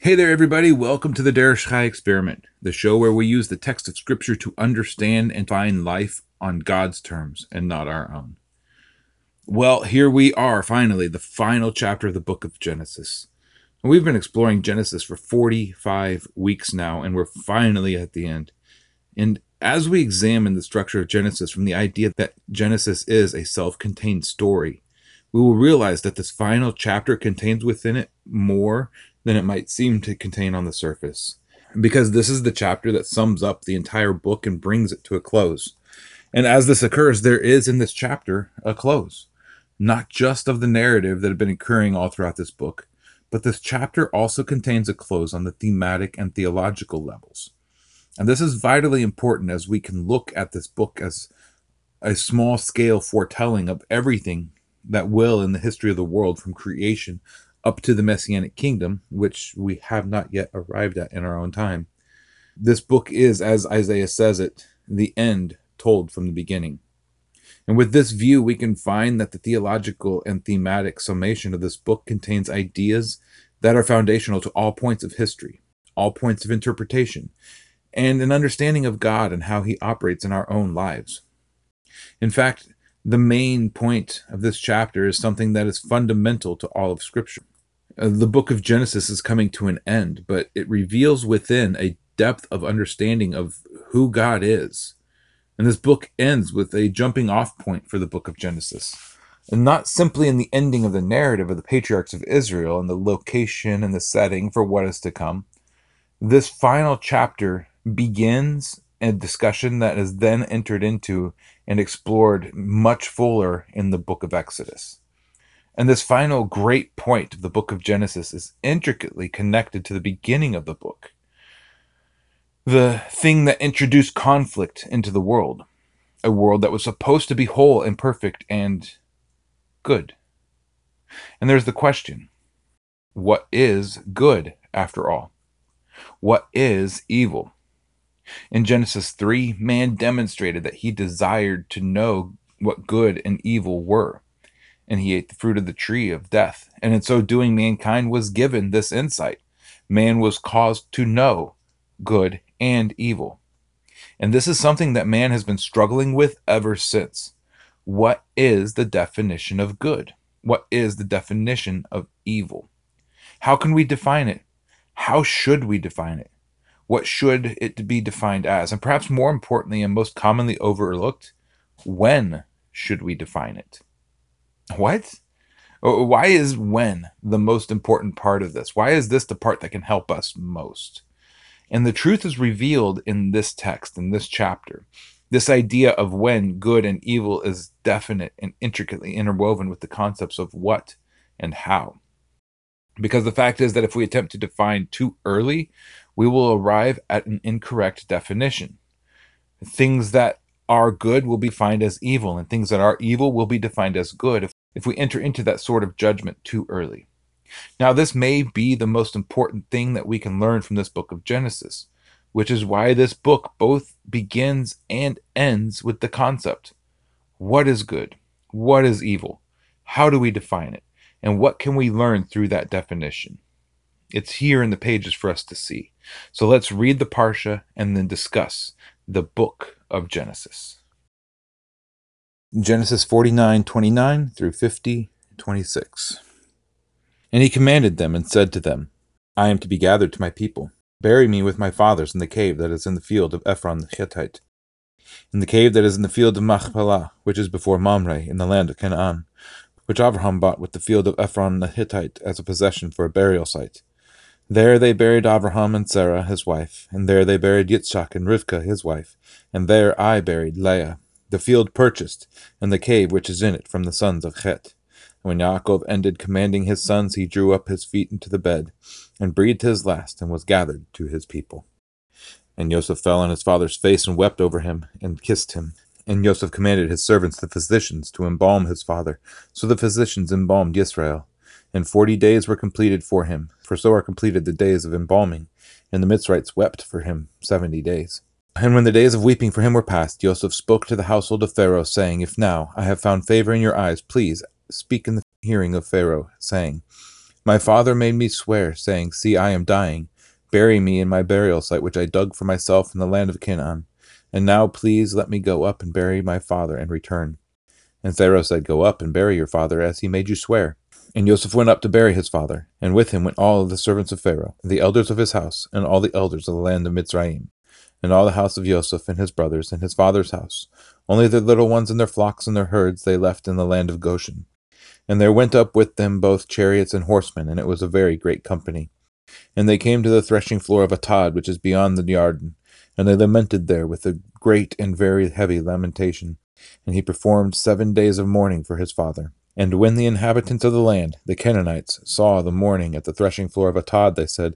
Hey there, everybody. Welcome to the Deresh Chai Experiment, the show where we use the text of Scripture to understand and find life on God's terms and not our own. Well, here we are, finally, the final chapter of the book of Genesis. And we've been exploring Genesis for 45 weeks now, and we're finally at the end. And as we examine the structure of Genesis from the idea that Genesis is a self-contained story, we will realize that this final chapter contains within it more than it might seem to contain on the surface, because this is the chapter that sums up the entire book and brings it to a close. And as this occurs, there is in this chapter a close, not just of the narrative that had been occurring all throughout this book, but this chapter also contains a close on the thematic and theological levels. And this is vitally important as we can look at this book as a small scale foretelling of everything that will in the history of the world from creation up to the Messianic kingdom, which we have not yet arrived at in our own time. This book is, as Isaiah says it, the end told from the beginning. And with this view, we can find that the theological and thematic summation of this book contains ideas that are foundational to all points of history, all points of interpretation, and an understanding of God and how he operates in our own lives. In fact, the main point of this chapter is something that is fundamental to all of Scripture. The book of Genesis is coming to an end, but it reveals within a depth of understanding of who God is. And this book ends with a jumping off point for the book of Genesis. And not simply in the ending of the narrative of the patriarchs of Israel and the location and the setting for what is to come. This final chapter begins a discussion that is then entered into and explored much fuller in the book of Exodus. And this final great point of the book of Genesis is intricately connected to the beginning of the book, the thing that introduced conflict into the world, a world that was supposed to be whole and perfect and good. And there's the question, what is good after all? What is evil? In Genesis 3, man demonstrated that he desired to know what good and evil were, and he ate the fruit of the tree of death. And in so doing, mankind was given this insight. Man was caused to know good and evil. And this is something that man has been struggling with ever since. What is the definition of good? What is the definition of evil? How can we define it? How should we define it? What should it be defined as? And perhaps more importantly and most commonly overlooked, when should we define it? What? Why is when the most important part of this? Why is this the part that can help us most? And the truth is revealed in this text, in this chapter. This idea of when good and evil is definite and intricately interwoven with the concepts of what and how. Because the fact is that if we attempt to define too early, we will arrive at an incorrect definition. Things that are good will be defined as evil, and things that are evil will be defined as good if we enter into that sort of judgment too early. Now, this may be the most important thing that we can learn from this book of Genesis, which is why this book both begins and ends with the concept. What is good? What is evil? How do we define it? And what can we learn through that definition? It's here in the pages for us to see. So let's read the Parsha and then discuss the book of Genesis. Genesis 49:29 through 50:26. And he commanded them and said to them, I am to be gathered to my people, Bury me with my fathers in the cave that is in the field of Ephron the Hittite, in the cave that is in the field of Machpelah, which is before Mamre, in the land of Canaan, which Avraham bought with the field of Ephron the Hittite as a possession for a burial site. There they buried Avraham and Sarah, his wife, and there they buried Yitzhak and Rivka, his wife, and there I buried Leah, the field purchased, and the cave which is in it from the sons of Chet. When Yaakov ended commanding his sons, he drew up his feet into the bed, and breathed his last, and was gathered to his people. And Yosef fell on his father's face, and wept over him, and kissed him. And Yosef commanded his servants, the physicians, to embalm his father. So the physicians embalmed Yisrael. And 40 days were completed for him, for so are completed the days of embalming. And the Mitzrites wept for him 70 days. And when the days of weeping for him were past, Yosef spoke to the household of Pharaoh, saying, If now I have found favor in your eyes, please speak in the hearing of Pharaoh, saying, My father made me swear, saying, See, I am dying. Bury me in my burial site, which I dug for myself in the land of Canaan. And now please let me go up and bury my father and return. And Pharaoh said, Go up and bury your father, as he made you swear. And Yosef went up to bury his father, and with him went all of the servants of Pharaoh, the elders of his house, and all the elders of the land of Mitzrayim, and all the house of Yosef and his brothers and his father's house. Only their little ones and their flocks and their herds they left in the land of Goshen. And there went up with them both chariots and horsemen, and it was a very great company. And they came to the threshing floor of Atad, which is beyond the Yarden, and they lamented there with a great and very heavy lamentation. And he performed 7 days of mourning for his father. And when the inhabitants of the land, the Canaanites, saw the mourning at the threshing floor of Atad, they said,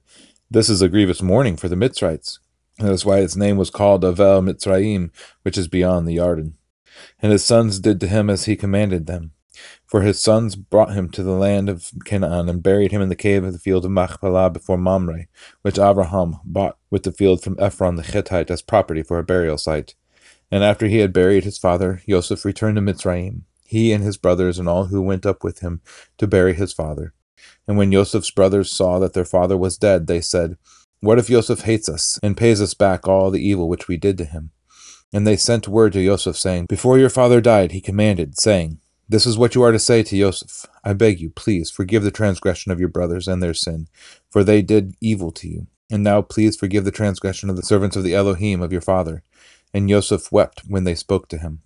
This is a grievous mourning for the Mitzrites. And that is why its name was called Avel-Mitzrayim, which is beyond the Yarden. And his sons did to him as he commanded them. For his sons brought him to the land of Canaan, and buried him in the cave of the field of Machpelah before Mamre, which Avraham bought with the field from Ephron the Hittite as property for a burial site. And after he had buried his father, Yosef returned to Mitzrayim, he and his brothers and all who went up with him to bury his father. And when Yosef's brothers saw that their father was dead, they said, What if Yosef hates us, and pays us back all the evil which we did to him? And they sent word to Yosef, saying, Before your father died, he commanded, saying, This is what you are to say to Yosef. I beg you, please, forgive the transgression of your brothers and their sin, for they did evil to you. And now please forgive the transgression of the servants of the Elohim of your father. And Yosef wept when they spoke to him.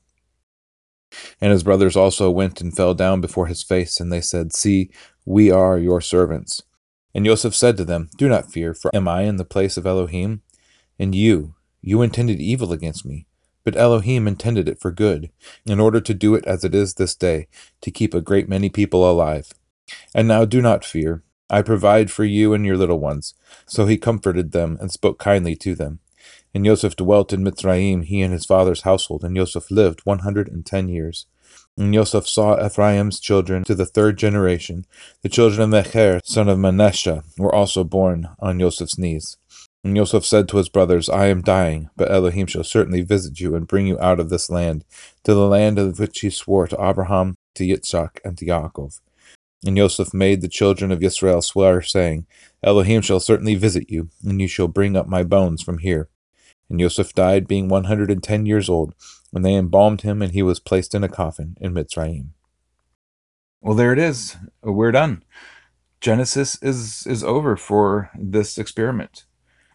And his brothers also went and fell down before his face, and they said, See, we are your servants. And Yosef said to them, Do not fear, for am I in the place of Elohim? And you intended evil against me, but Elohim intended it for good, in order to do it as it is this day, to keep a great many people alive. And now do not fear, I provide for you and your little ones. So he comforted them, and spoke kindly to them. And Yosef dwelt in Mitzrayim, he and his father's household, and Yosef lived 110 years. And Yosef saw Ephraim's children to the third generation. The children of Machir, son of Manasseh, were also born on Yosef's knees. And Yosef said to his brothers, I am dying, but Elohim shall certainly visit you and bring you out of this land, to the land of which he swore to Abraham, to Yitzhak, and to Yaakov. And Yosef made the children of Yisrael swear, saying, Elohim shall certainly visit you, and you shall bring up my bones from here. And Yosef died, being 110 years old, when they embalmed him, and he was placed in a coffin in Mitzrayim. Well, there it is. We're done. Genesis is over for this experiment.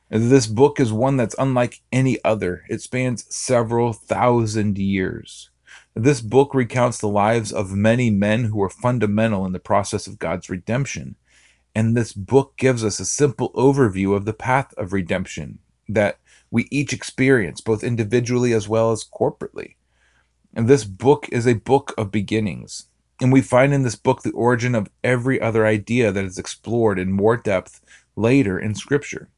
This book is one that's unlike any other. It spans several thousand years. This book recounts the lives of many men who were fundamental in the process of God's redemption. And this book gives us a simple overview of the path of redemption that we each experience, both individually as well as corporately. And this book is a book of beginnings. And we find in this book the origin of every other idea that is explored in more depth later in Scripture.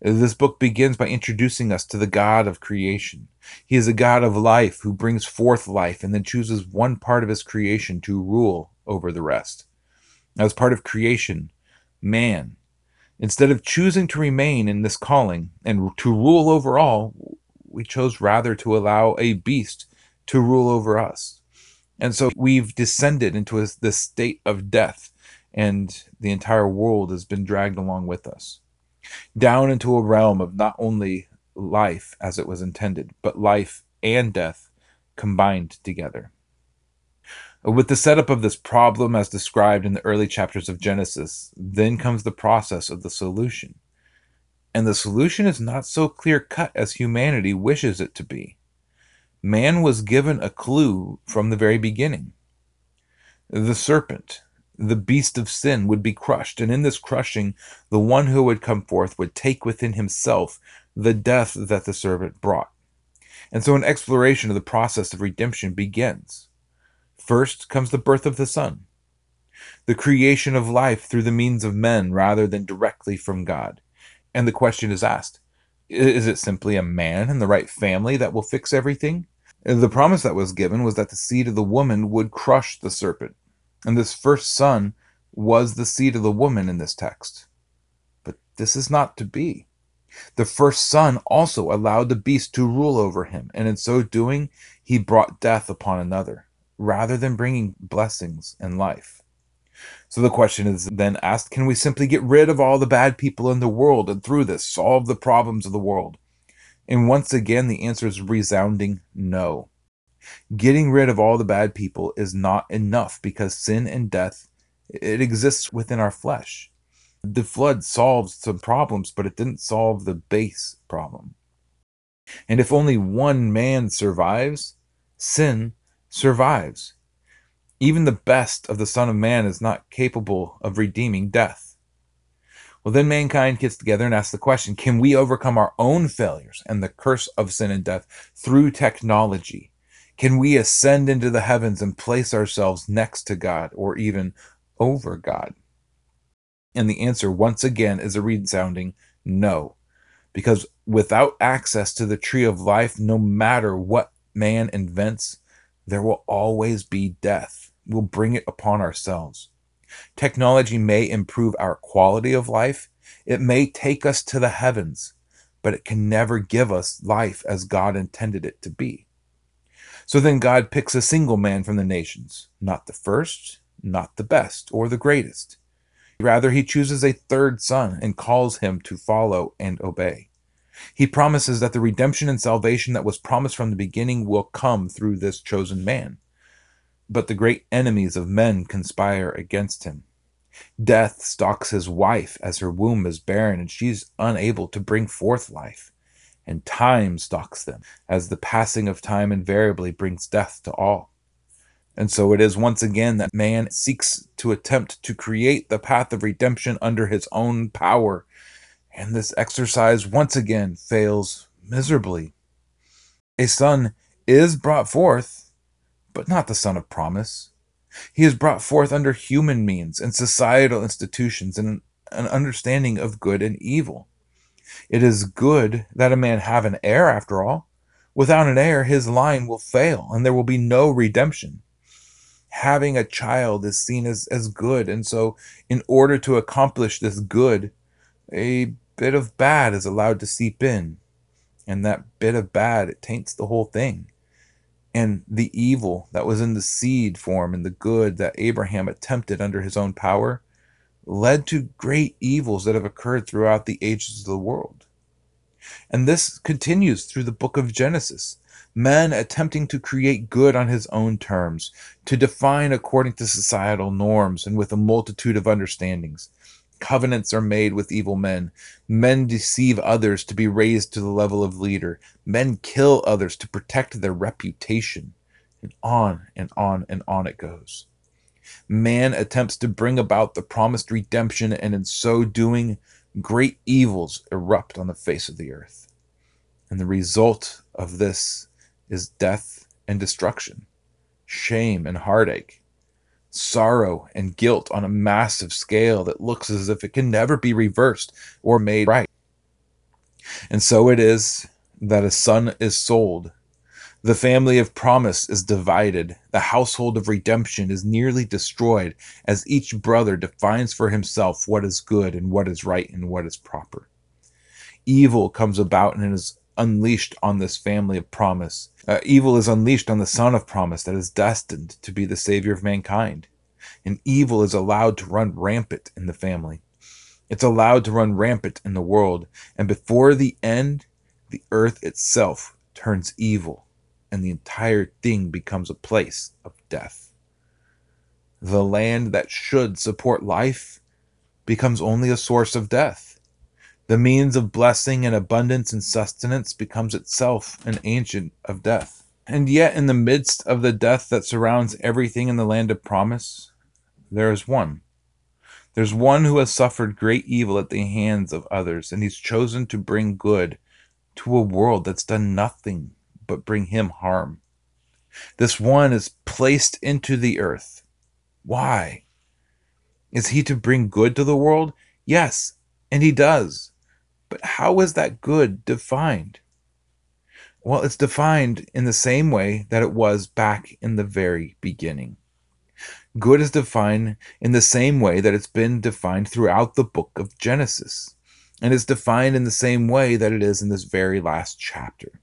This book begins by introducing us to the God of creation. He is a God of life who brings forth life and then chooses one part of his creation to rule over the rest. As part of creation, man, instead of choosing to remain in this calling and to rule over all, we chose rather to allow a beast to rule over us. And so we've descended into this state of death, and the entire world has been dragged along with us, down into a realm of not only life as it was intended, but life and death combined together. With the setup of this problem as described in the early chapters of Genesis, then comes the process of the solution. and the solution is not so clear-cut as humanity wishes it to be. Man was given a clue from the very beginning. The serpent, the beast of sin, would be crushed, and in this crushing, the one who would come forth would take within himself the death that the serpent brought. And so an exploration of the process of redemption begins. First comes the birth of the Son, the creation of life through the means of men rather than directly from God. And the question is asked, is it simply a man and the right family that will fix everything? The promise that was given was that the seed of the woman would crush the serpent. And this first son was the seed of the woman in this text. But this is not to be. The first son also allowed the beast to rule over him, and in so doing, he brought death upon another, rather than bringing blessings and life. So the question is then asked, can we simply get rid of all the bad people in the world and through this solve the problems of the world? And once again, the answer is resounding no. Getting rid of all the bad people is not enough because sin and death, it exists within our flesh. The flood solves some problems, but it didn't solve the base problem. And if only one man survives, sin survives. Even the best of the Son of Man is not capable of redeeming death. Well, then mankind gets together and asks the question, can we overcome our own failures and the curse of sin and death through technology? Can we ascend into the heavens and place ourselves next to God or even over God? And the answer, once again, is a resounding no, because without access to the tree of life, no matter what man invents, there will always be death. We'll bring it upon ourselves. Technology may improve our quality of life. It may take us to the heavens, but it can never give us life as God intended it to be. So then God picks a single man from the nations, not the first, not the best, or the greatest. Rather, he chooses a third son and calls him to follow and obey. He promises that the redemption and salvation that was promised from the beginning will come through this chosen man. But the great enemies of men conspire against him. Death stalks his wife as her womb is barren and she's unable to bring forth life. And time stalks them, as the passing of time invariably brings death to all. And so it is once again that man seeks to attempt to create the path of redemption under his own power. And this exercise once again fails miserably. A son is brought forth, but not the son of promise. He is brought forth under human means and societal institutions and an understanding of good and evil. It is good that a man have an heir, after all. Without an heir, his line will fail, and there will be no redemption. Having a child is seen as good, and so in order to accomplish this good, a bit of bad is allowed to seep in. And that bit of bad, it taints the whole thing. And the evil that was in the seed form and the good that Abraham attempted under his own power led to great evils that have occurred throughout the ages of the world. And this continues through the book of Genesis. Man attempting to create good on his own terms, to define according to societal norms and with a multitude of understandings. Covenants are made with evil men. Men deceive others to be raised to the level of leader. Men kill others to protect their reputation. And on and on and on it goes. Man attempts to bring about the promised redemption, and in so doing, great evils erupt on the face of the earth. And the result of this is death and destruction, shame and heartache, sorrow and guilt on a massive scale that looks as if it can never be reversed or made right. And so it is that a son is sold. The family of promise is divided. The household of redemption is nearly destroyed as each brother defines for himself what is good and what is right and what is proper. Evil comes about and is unleashed on this family of promise. Evil is unleashed on the son of promise that is destined to be the savior of mankind. And evil is allowed to run rampant in the family. It's allowed to run rampant in the world. And before the end, the earth itself turns evil, and the entire thing becomes a place of death. The land that should support life becomes only a source of death. The means of blessing and abundance and sustenance becomes itself an agent of death. And yet in the midst of the death that surrounds everything in the land of promise, there is one. There's one who has suffered great evil at the hands of others, and he's chosen to bring good to a world that's done nothing but bring him harm. This one is placed into the earth. Why? Is he to bring good to the world? Yes, and he does. But how is that good defined? Well, it's defined in the same way that it was back in the very beginning. Good is defined in the same way that it's been defined throughout the book of Genesis, and is defined in the same way that it is in this very last chapter.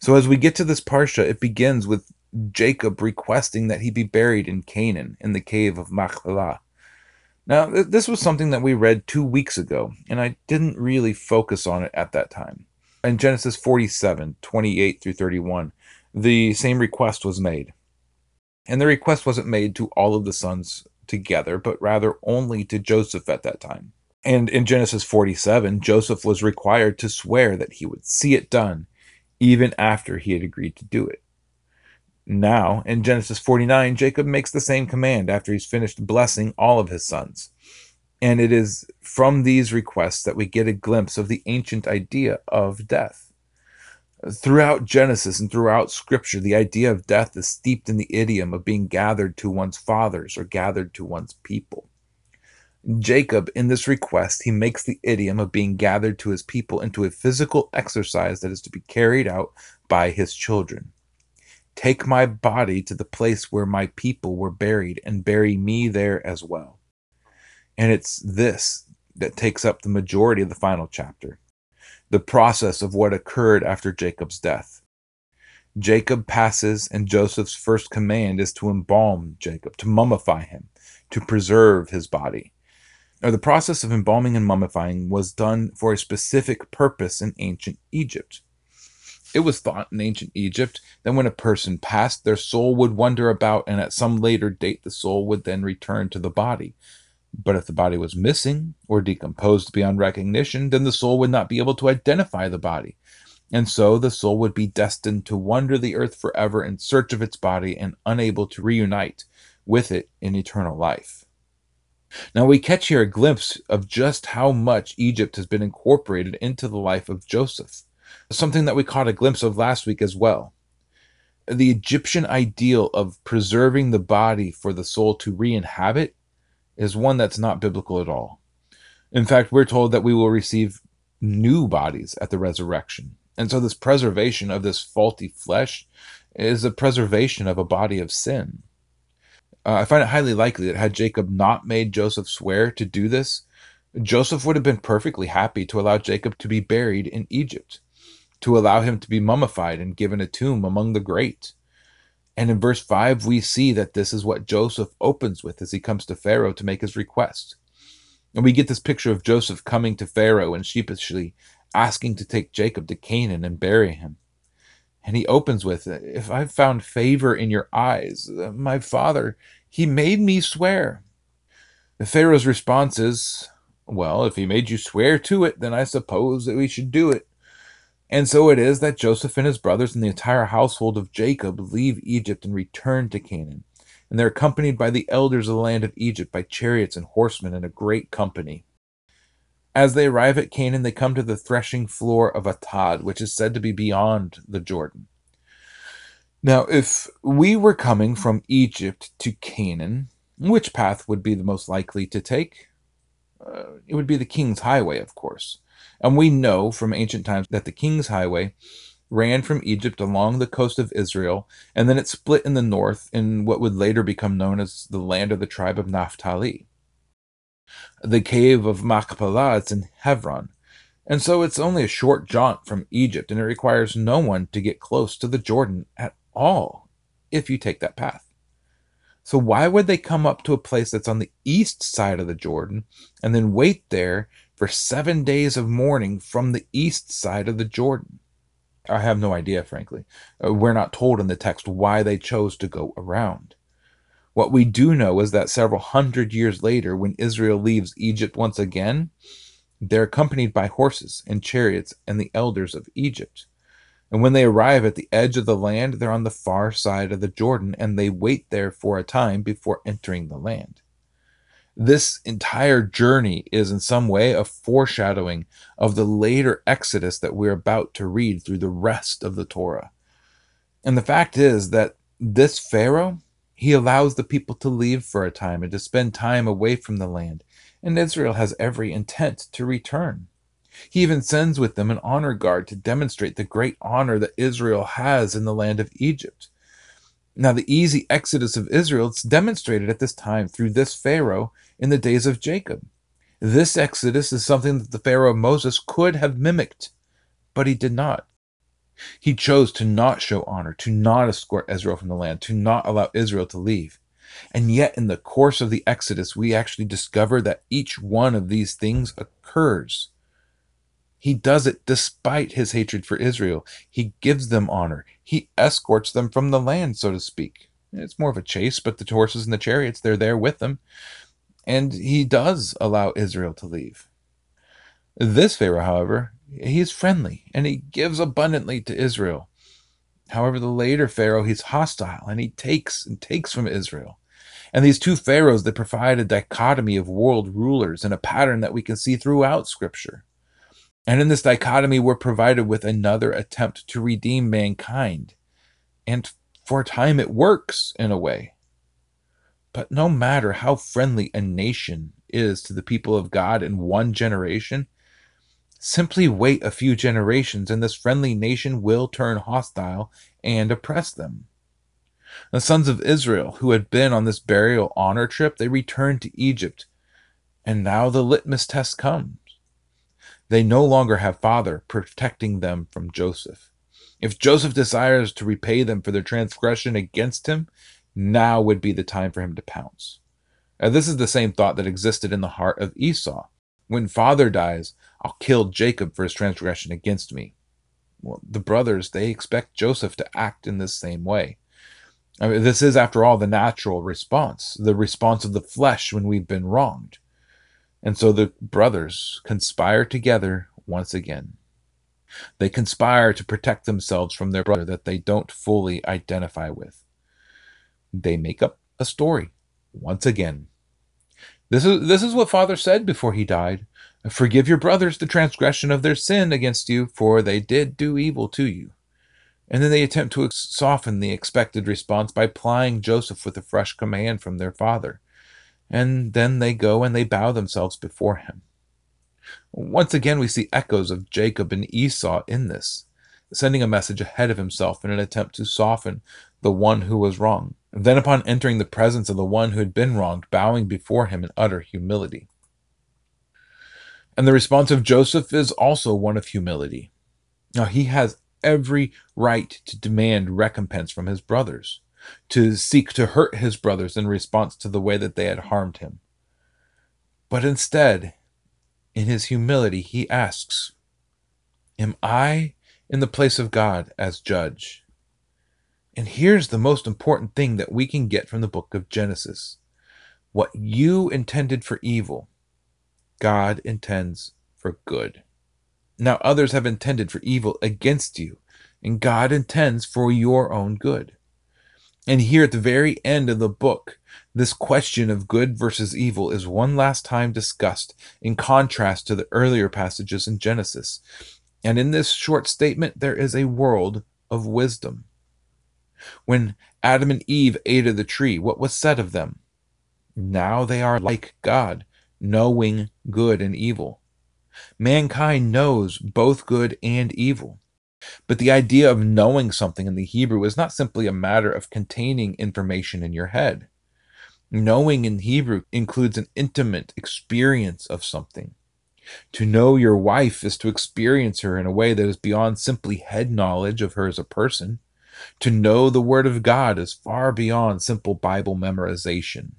So as we get to this Parsha, it begins with Jacob requesting that he be buried in Canaan, in the cave of Machpelah. Now, this was something that we read 2 weeks ago, and I didn't really focus on it at that time. In Genesis 47, 28 through 31, the same request was made. And the request wasn't made to all of the sons together, but rather only to Joseph at that time. And in Genesis 47, Joseph was required to swear that he would see it done, even after he had agreed to do it. Now, in Genesis 49, Jacob makes the same command after he's finished blessing all of his sons. And it is from these requests that we get a glimpse of the ancient idea of death. Throughout Genesis and throughout Scripture, the idea of death is steeped in the idiom of being gathered to one's fathers or gathered to one's people. Jacob, in this request, he makes the idiom of being gathered to his people into a physical exercise that is to be carried out by his children. Take my body to the place where my people were buried and bury me there as well. And it's this that takes up the majority of the final chapter. The process of what occurred after Jacob's death. Jacob passes, and Joseph's first command is to embalm Jacob, to mummify him, to preserve his body. Now, the process of embalming and mummifying was done for a specific purpose in ancient Egypt. It was thought in ancient Egypt that when a person passed, their soul would wander about, and at some later date, the soul would then return to the body. But if the body was missing or decomposed beyond recognition, then the soul would not be able to identify the body. And so the soul would be destined to wander the earth forever in search of its body and unable to reunite with it in eternal life. Now we catch here a glimpse of just how much Egypt has been incorporated into the life of Joseph, something that we caught a glimpse of last week as well. The Egyptian ideal of preserving the body for the soul to re-inhabit is one that's not biblical at all. In fact, we're told that we will receive new bodies at the resurrection. And so this preservation of this faulty flesh is the preservation of a body of sin. I find it highly likely that had Jacob not made Joseph swear to do this, Joseph would have been perfectly happy to allow Jacob to be buried in Egypt, to allow him to be mummified and given a tomb among the great. And in verse 5, we see that this is what Joseph opens with as he comes to Pharaoh to make his request. And we get this picture of Joseph coming to Pharaoh and sheepishly asking to take Jacob to Canaan and bury him. And he opens with, "If I've found favor in your eyes, my father, he made me swear." Pharaoh's response is, "Well, if he made you swear to it, then I suppose that we should do it." And so it is that Joseph and his brothers and the entire household of Jacob leave Egypt and return to Canaan. And they're accompanied by the elders of the land of Egypt, by chariots and horsemen, and a great company. As they arrive at Canaan, they come to the threshing floor of Atad, which is said to be beyond the Jordan. Now, if we were coming from Egypt to Canaan, which path would be the most likely to take? It would be the King's Highway, of course. And we know from ancient times that the King's Highway ran from Egypt along the coast of Israel, and then it split in the north in what would later become known as the land of the tribe of Naphtali. The cave of Machpelah is in Hebron, and so it's only a short jaunt from Egypt, and it requires no one to get close to the Jordan at all if you take that path. So why would they come up to a place that's on the east side of the Jordan and then wait there for 7 days of mourning from the east side of the Jordan? I have no idea, frankly. We're not told in the text why they chose to go around. What we do know is that several hundred years later, when Israel leaves Egypt once again, They are accompanied by horses and chariots and the elders of Egypt. And when they arrive at the edge of the land, they're on the far side of the Jordan, and they wait there for a time before entering the land. This entire journey is in some way a foreshadowing of the later exodus that we're about to read through the rest of the Torah. And the fact is that this Pharaoh, he allows the people to leave for a time and to spend time away from the land. And Israel has every intent to return. He even sends with them an honor guard to demonstrate the great honor that Israel has in the land of Egypt. Now, the easy exodus of Israel is demonstrated at this time through this Pharaoh in the days of Jacob. This exodus is something that the Pharaoh Moses could have mimicked, but he did not. He chose to not show honor, to not escort Israel from the land, to not allow Israel to leave. And yet, in the course of the exodus, we actually discover that each one of these things occurs. He does it despite his hatred for Israel. He gives them honor. He escorts them from the land, so to speak. It's more of a chase, but the horses and the chariots, they're there with them. And he does allow Israel to leave. This Pharaoh, however, he is friendly, and he gives abundantly to Israel. However, the later Pharaoh, he's hostile, and he takes and takes from Israel. And these two pharaohs, they provide a dichotomy of world rulers and a pattern that we can see throughout Scripture. And in this dichotomy, we're provided with another attempt to redeem mankind. And for a time, it works in a way. But no matter how friendly a nation is to the people of God in one generation, simply wait a few generations and this friendly nation will turn hostile and oppress them. The sons of Israel, who had been on this burial honor trip, they returned to Egypt. And now the litmus test comes. They no longer have father protecting them from Joseph. If Joseph desires to repay them for their transgression against him, now would be the time for him to pounce. Now, this is the same thought that existed in the heart of Esau. When father dies, I'll kill Jacob for his transgression against me. Well, the brothers, they expect Joseph to act in this same way. I mean, this is, after all, the natural response, the response of the flesh when we've been wronged. And so the brothers conspire together once again. They conspire to protect themselves from their brother that they don't fully identify with. They make up a story once again. This is what Father said before he died. Forgive your brothers the transgression of their sin against you, for they did do evil to you. And then they attempt to soften the expected response by plying Joseph with a fresh command from their father. And then they go and they bow themselves before him. Once again, we see echoes of Jacob and Esau in this, sending a message ahead of himself in an attempt to soften the one who was wrong. And then upon entering the presence of the one who had been wronged, bowing before him in utter humility. And the response of Joseph is also one of humility. Now, he has every right to demand recompense from his brothers, to seek to hurt his brothers in response to the way that they had harmed him. But instead, in his humility, he asks, "Am I in the place of God as judge?" And here's the most important thing that we can get from the book of Genesis. What you intended for evil, God intends for good. Now, others have intended for evil against you, and God intends for your own good. And here at the very end of the book, this question of good versus evil is one last time discussed in contrast to the earlier passages in Genesis. And in this short statement, there is a world of wisdom. When Adam and Eve ate of the tree, what was said of them? Now they are like God, knowing good and evil. Mankind knows both good and evil. But the idea of knowing something in the Hebrew is not simply a matter of containing information in your head. Knowing in Hebrew includes an intimate experience of something. To know your wife is to experience her in a way that is beyond simply head knowledge of her as a person. To know the Word of God is far beyond simple Bible memorization.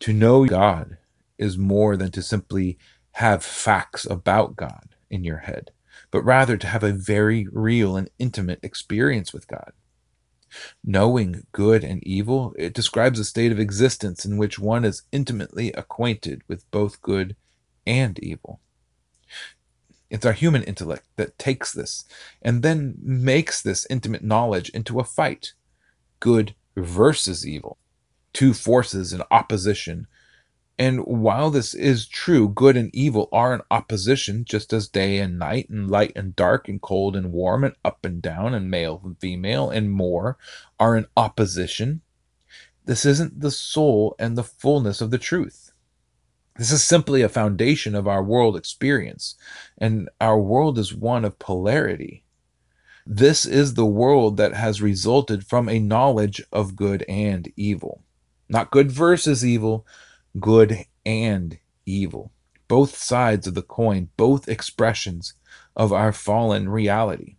To know God is more than to simply have facts about God in your head, but rather to have a very real and intimate experience with God. Knowing good and evil, it describes a state of existence in which one is intimately acquainted with both good and evil. It's our human intellect that takes this and then makes this intimate knowledge into a fight. Good versus evil. Two forces in opposition. And while this is true, good and evil are in opposition, just as day and night, and light and dark, and cold and warm, and up and down, and male and female, and more are in opposition. This isn't the soul and the fullness of the truth. This is simply a foundation of our world experience, and our world is one of polarity. This is the world that has resulted from a knowledge of good and evil. Not good versus evil, good and evil, both sides of the coin, both expressions of our fallen reality.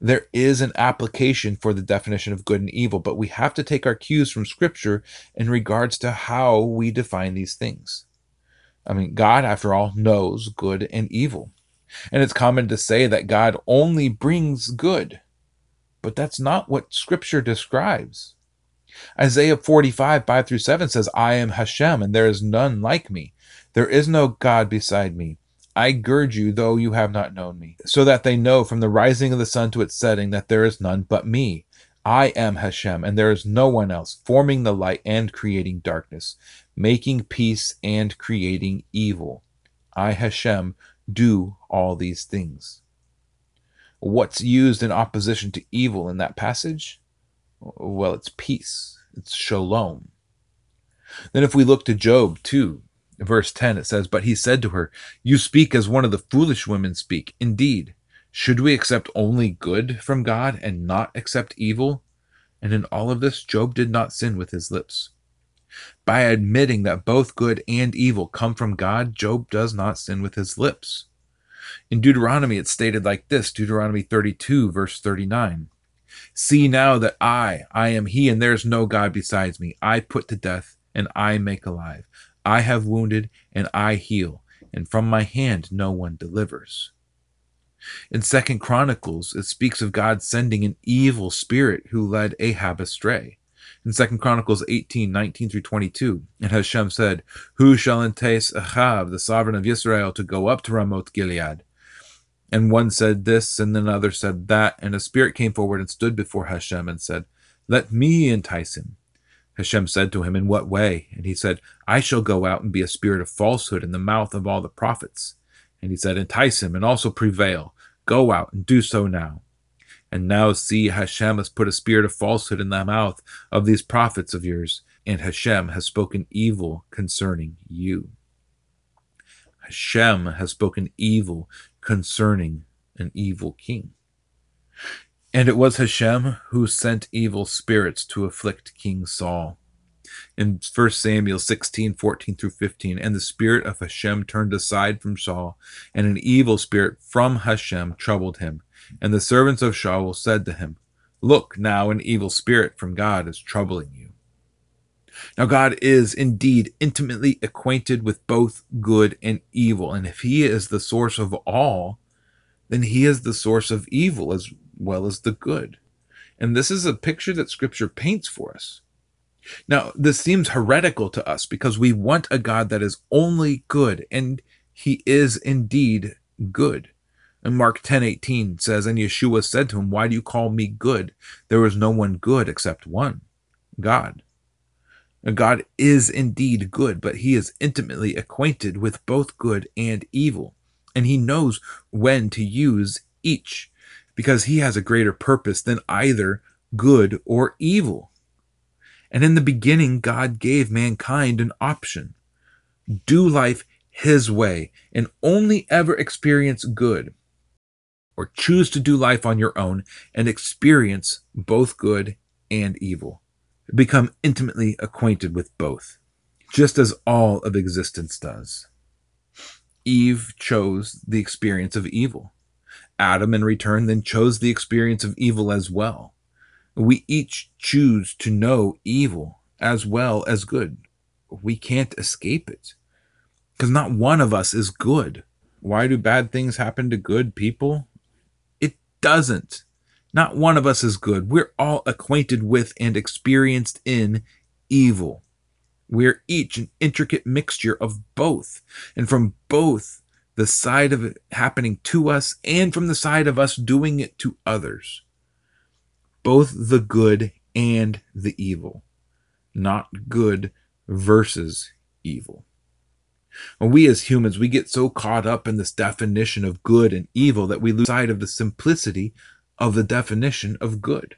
There is an application for the definition of good and evil, but we have to take our cues from Scripture in regards to how we define these things. I mean, God, after all, knows good and evil. And it's common to say that God only brings good, but that's not what Scripture describes. Isaiah 45, 5-7 says, I am Hashem, and there is none like me. There is no God beside me. I gird you, though you have not known me, so that they know from the rising of the sun to its setting that there is none but me. I am Hashem, and there is no one else, forming the light and creating darkness, making peace and creating evil. I, Hashem, do all these things. What's used in opposition to evil in that passage? Well, it's peace. It's shalom. Then if we look to Job 2, verse 10, it says, But he said to her, You speak as one of the foolish women speak. Indeed, should we accept only good from God and not accept evil? And in all of this, Job did not sin with his lips. By admitting that both good and evil come from God, Job does not sin with his lips. In Deuteronomy, it's stated like this, Deuteronomy 32, verse 39. See now that I am he, and there is no God besides me. I put to death, and I make alive. I have wounded, and I heal, and from my hand no one delivers. In 2 Chronicles, it speaks of God sending an evil spirit who led Ahab astray. In 2 Chronicles 18, 19-22, and Hashem said, Who shall entice Ahab, the sovereign of Yisrael, to go up to Ramoth-Gilead? And one said this, and another said that, and a spirit came forward and stood before Hashem and said, Let me entice him. Hashem said to him, In what way? And he said, I shall go out and be a spirit of falsehood in the mouth of all the prophets. And he said, Entice him, and also prevail. Go out and do so now. And now see, Hashem has put a spirit of falsehood in the mouth of these prophets of yours, and Hashem has spoken evil concerning you. Hashem has spoken evil concerning an evil king. And it was Hashem who sent evil spirits to afflict King Saul. In 1 Samuel 16, 14-15, and the spirit of Hashem turned aside from Saul, and an evil spirit from Hashem troubled him. And the servants of Saul said to him, Look, now an evil spirit from God is troubling you. Now God is indeed intimately acquainted with both good and evil, and if he is the source of all, then he is the source of evil as well as the good. And this is a picture that Scripture paints for us. Now, this seems heretical to us because we want a God that is only good, and he is indeed good. And Mark 10:18 says, And Yeshua said to him, Why do you call me good? There is no one good except one, God. God is indeed good, but he is intimately acquainted with both good and evil, and he knows when to use each, because he has a greater purpose than either good or evil. And in the beginning, God gave mankind an option. Do life his way and only ever experience good, or choose to do life on your own and experience both good and evil. Become intimately acquainted with both, just as all of existence does. Eve chose the experience of evil. Adam, in return, then chose the experience of evil as well. We each choose to know evil as well as good. We can't escape it, because not one of us is good. Why do bad things happen to good people? It doesn't. Not one of us is good. We're all acquainted with and experienced in evil. We're each an intricate mixture of both, and from both the side of it happening to us and from the side of us doing it to others, both the good and the evil, not good versus evil. When we as humans, we get so caught up in this definition of good and evil that we lose sight of the simplicity of the definition of good.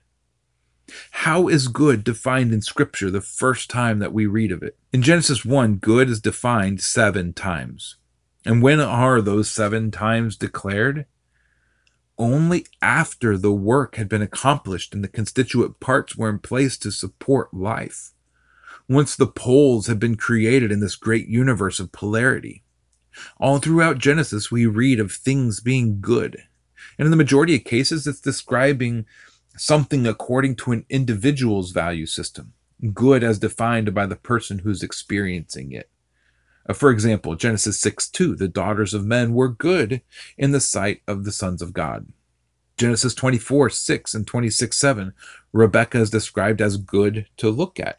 How is good defined in Scripture the first time that we read of it? In Genesis 1, good is defined 7 times. And when are those 7 times declared? Only after the work had been accomplished and the constituent parts were in place to support life. Once the poles had been created in this great universe of polarity. All throughout Genesis, we read of things being good. And in the majority of cases, it's describing something according to an individual's value system, good as defined by the person who's experiencing it. For example, Genesis 6:2, the daughters of men were good in the sight of the sons of God. Genesis 24:6 and 26:7, Rebekah is described as good to look at.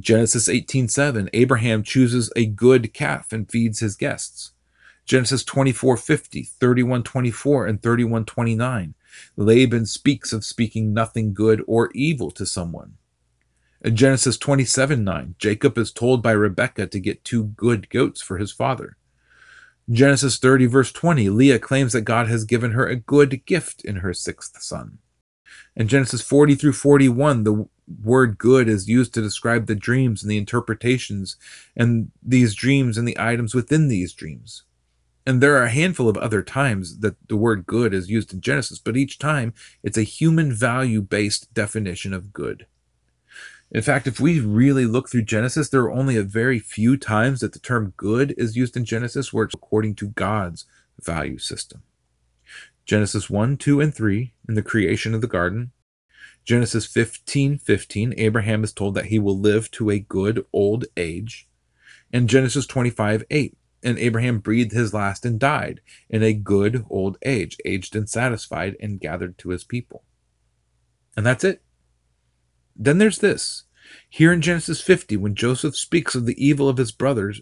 Genesis 18:7, Abraham chooses a good calf and feeds his guests. Genesis 24:50, 31:24, and 31:29, Laban speaks of speaking nothing good or evil to someone. In Genesis 27:9, Jacob is told by Rebekah to get 2 good goats for his father. Genesis 30:20, Leah claims that God has given her a good gift in her 6th son. In Genesis 40-41, the word good is used to describe the dreams and the interpretations and these dreams and the items within these dreams. And there are a handful of other times that the word good is used in Genesis, but each time it's a human value-based definition of good. In fact, if we really look through Genesis, there are only a very few times that the term good is used in Genesis where it's according to God's value system. Genesis 1, 2, and 3 in the creation of the garden. Genesis 15:15, Abraham is told that he will live to a good old age. And Genesis 25:8. And Abraham breathed his last and died in a good old age, aged and satisfied and gathered to his people. And that's it. Then there's this. Here in Genesis 50, when Joseph speaks of the evil of his brothers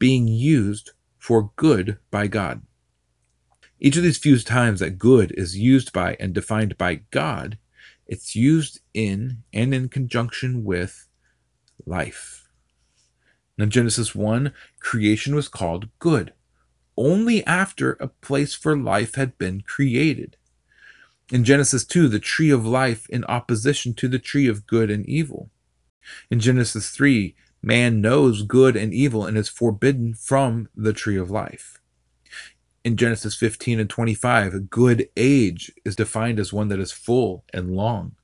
being used for good by God. Each of these few times that good is used by and defined by God, it's used in and in conjunction with life. Now, Genesis 1, creation was called good, only after a place for life had been created. In Genesis 2, the tree of life in opposition to the tree of good and evil. In Genesis 3, man knows good and evil and is forbidden from the tree of life. In Genesis 15 and 25, a good age is defined as one that is full and long.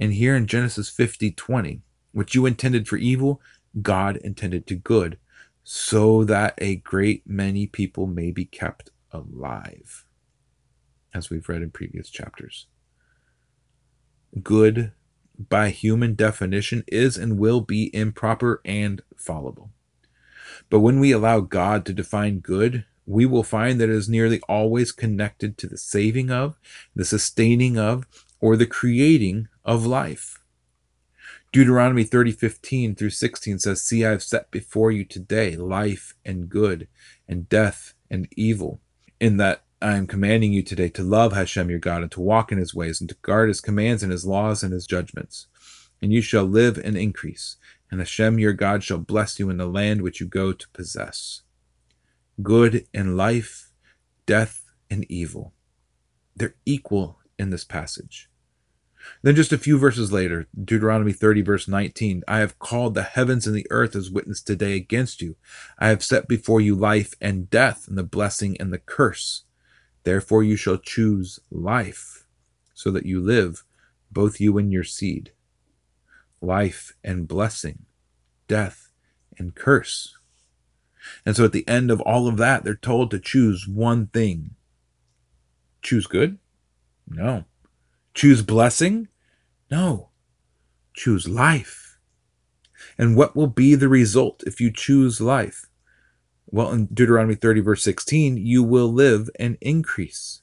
And here in Genesis 50:20, what you intended for evil, God intended to good, so that a great many people may be kept alive, as we've read in previous chapters. Good, by human definition, is and will be improper and fallible. But when we allow God to define good, we will find that it is nearly always connected to the saving of, the sustaining of, or the creating of life. Deuteronomy 30:15 through 16 says, "See, I have set before you today life and good, and death and evil, in that I am commanding you today to love Hashem your God, and to walk in his ways, and to guard his commands and his laws and his judgments. And you shall live and increase, and Hashem your God shall bless you in the land which you go to possess." Good and life, death and evil. They're equal in this passage. Then just a few verses later, Deuteronomy 30:19, "I have called the heavens and the earth as witness today against you. I have set before you life and death, and the blessing and the curse. Therefore you shall choose life, so that you live, both you and your seed." Life and blessing, death and curse. And so at the end of all of that, they're told to choose one thing. Choose good? No. Choose blessing? No. Choose life. And what will be the result if you choose life? Well, in Deuteronomy 30:16, you will live and increase.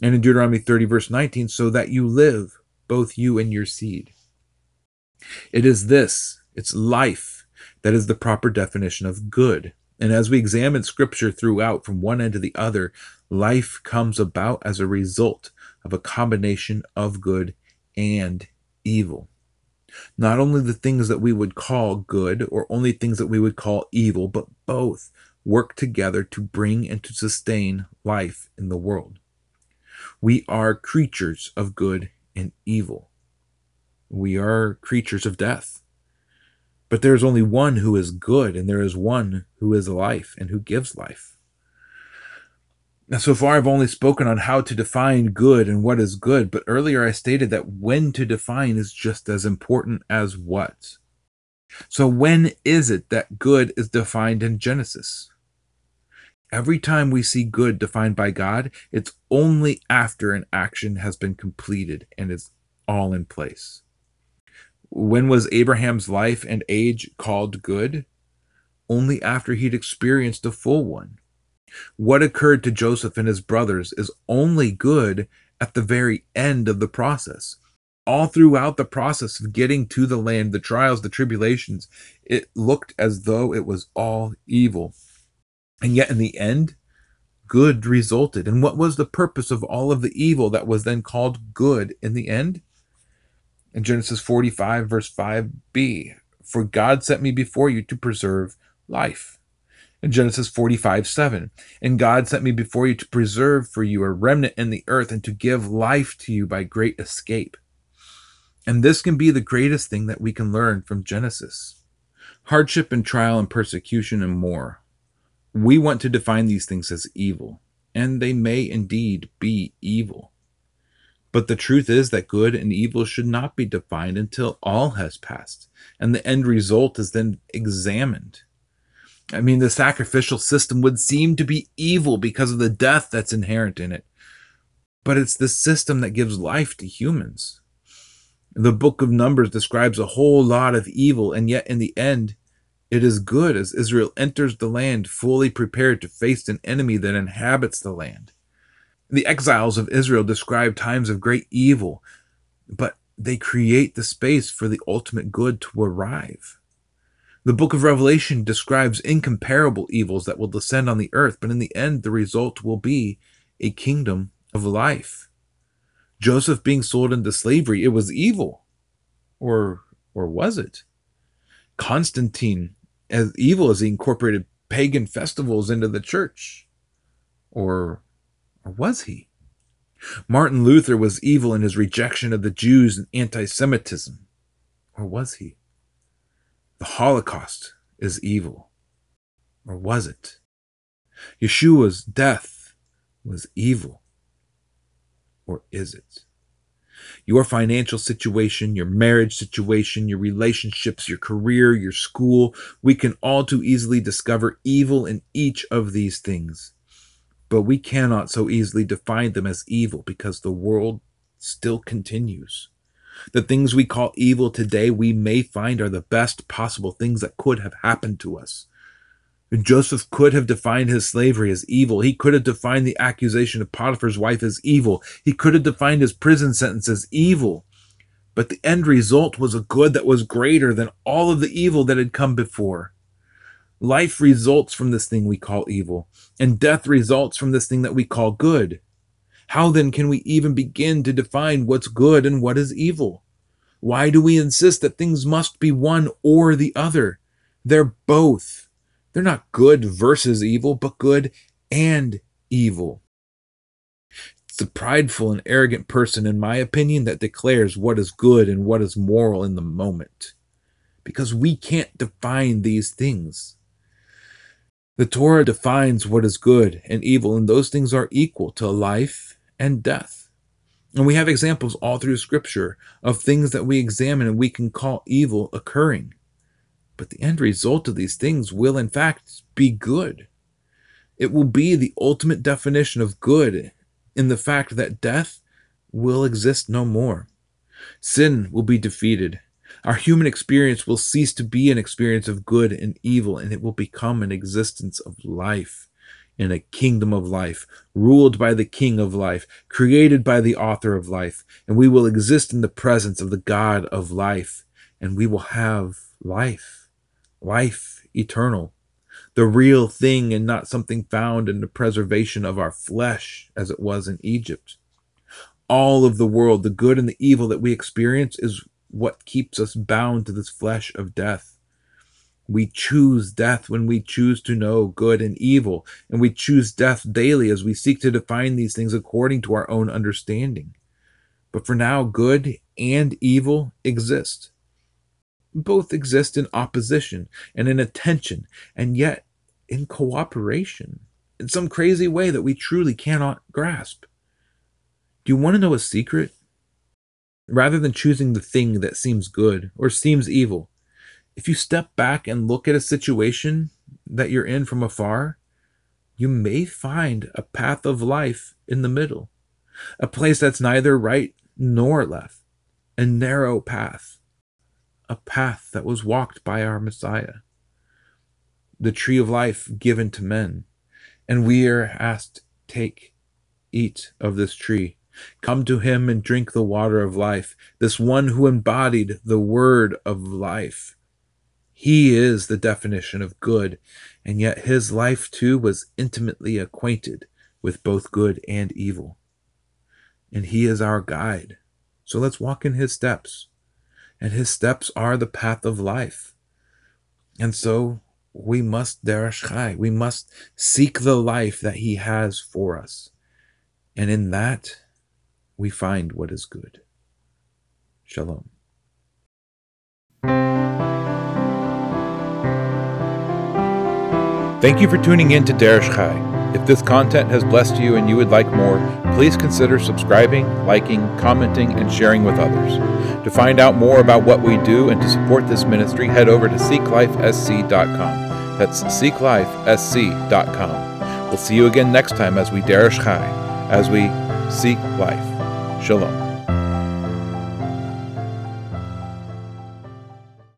And in Deuteronomy 30:19, so that you live, both you and your seed. It is this, it's life, that is the proper definition of good. And as we examine Scripture throughout, from one end to the other, life comes about as a result of a combination of good and evil. Not only the things that we would call good or only things that we would call evil, but both work together to bring and to sustain life in the world. We are creatures of good and evil. We are creatures of death. But there is only one who is good, and there is one who is life and who gives life. Now, so far I've only spoken on how to define good and what is good, but earlier I stated that when to define is just as important as what. So when is it that good is defined in Genesis? Every time we see good defined by God, it's only after an action has been completed and is all in place. When was Abraham's life and age called good? Only after he'd experienced a full one. What occurred to Joseph and his brothers is only good at the very end of the process. All throughout the process of getting to the land, the trials, the tribulations, it looked as though it was all evil. And yet in the end, good resulted. And what was the purpose of all of the evil that was then called good in the end? In Genesis 45, verse 5b, for God sent me before you to preserve life. In Genesis 45, 7, and God sent me before you to preserve for you a remnant in the earth and to give life to you by great escape. And this can be the greatest thing that we can learn from Genesis. Hardship and trial and persecution and more. We want to define these things as evil, and they may indeed be evil. But the truth is that good and evil should not be defined until all has passed, and the end result is then examined. I mean, the sacrificial system would seem to be evil because of the death that's inherent in it, but it's the system that gives life to humans. The book of Numbers describes a whole lot of evil, and yet in the end, it is good as Israel enters the land fully prepared to face an enemy that inhabits the land. The exiles of Israel describe times of great evil, but they create the space for the ultimate good to arrive. The book of Revelation describes incomparable evils that will descend on the earth, but in the end, the result will be a kingdom of life. Joseph being sold into slavery, it was evil. Or was it? Constantine, as evil as he incorporated pagan festivals into the church. Or was he? Martin Luther was evil in his rejection of the Jews and anti-Semitism. Or was he? The Holocaust is evil. Or was it? Yeshua's death was evil. Or is it? Your financial situation, your marriage situation, your relationships, your career, your school, we can all too easily discover evil in each of these things. But we cannot so easily define them as evil because the world still continues. The things we call evil today, we may find are the best possible things that could have happened to us. Joseph could have defined his slavery as evil. He could have defined the accusation of Potiphar's wife as evil. He could have defined his prison sentence as evil. But the end result was a good that was greater than all of the evil that had come before. Life results from this thing we call evil, and death results from this thing that we call good. How then can we even begin to define what's good and what is evil? Why do we insist that things must be one or the other? They're both. They're not good versus evil, but good and evil. It's the prideful and arrogant person, in my opinion, that declares what is good and what is moral in the moment, because we can't define these things. The Torah defines what is good and evil, and those things are equal to life and death. And we have examples all through Scripture of things that we examine and we can call evil occurring. But the end result of these things will, in fact, be good. It will be the ultimate definition of good in the fact that death will exist no more. Sin will be defeated. Our human experience will cease to be an experience of good and evil, and it will become an existence of life in a kingdom of life, ruled by the King of life, created by the Author of life, and we will exist in the presence of the God of life, and we will have life, life eternal, the real thing and not something found in the preservation of our flesh as it was in Egypt. All of the world, the good and the evil that we experience, is what keeps us bound to this flesh of death. We choose death when we choose to know good and evil, and we choose death daily as we seek to define these things according to our own understanding. But for now, good and evil exist. Both exist in opposition and in attention, and yet in cooperation in some crazy way that we truly cannot grasp. Do you want to know a secret? Rather than choosing the thing that seems good or seems evil, if you step back and look at a situation that you're in from afar, you may find a path of life in the middle, a place that's neither right nor left, a narrow path, a path that was walked by our Messiah, the tree of life given to men. And we are asked, take, eat of this tree. Come to him and drink the water of life, this one who embodied the word of life. He is the definition of good, and yet his life too was intimately acquainted with both good and evil. And he is our guide. So let's walk in his steps. And his steps are the path of life. And so we must Deresh Chai. We must seek the life that he has for us. And in that, we find what is good. Shalom. Thank you for tuning in to Deresh Chai. If this content has blessed you and you would like more, please consider subscribing, liking, commenting, and sharing with others. To find out more about what we do and to support this ministry, head over to seeklifesc.com. That's seeklifesc.com. We'll see you again next time as we Deresh Chai, as we seek life. Shalom.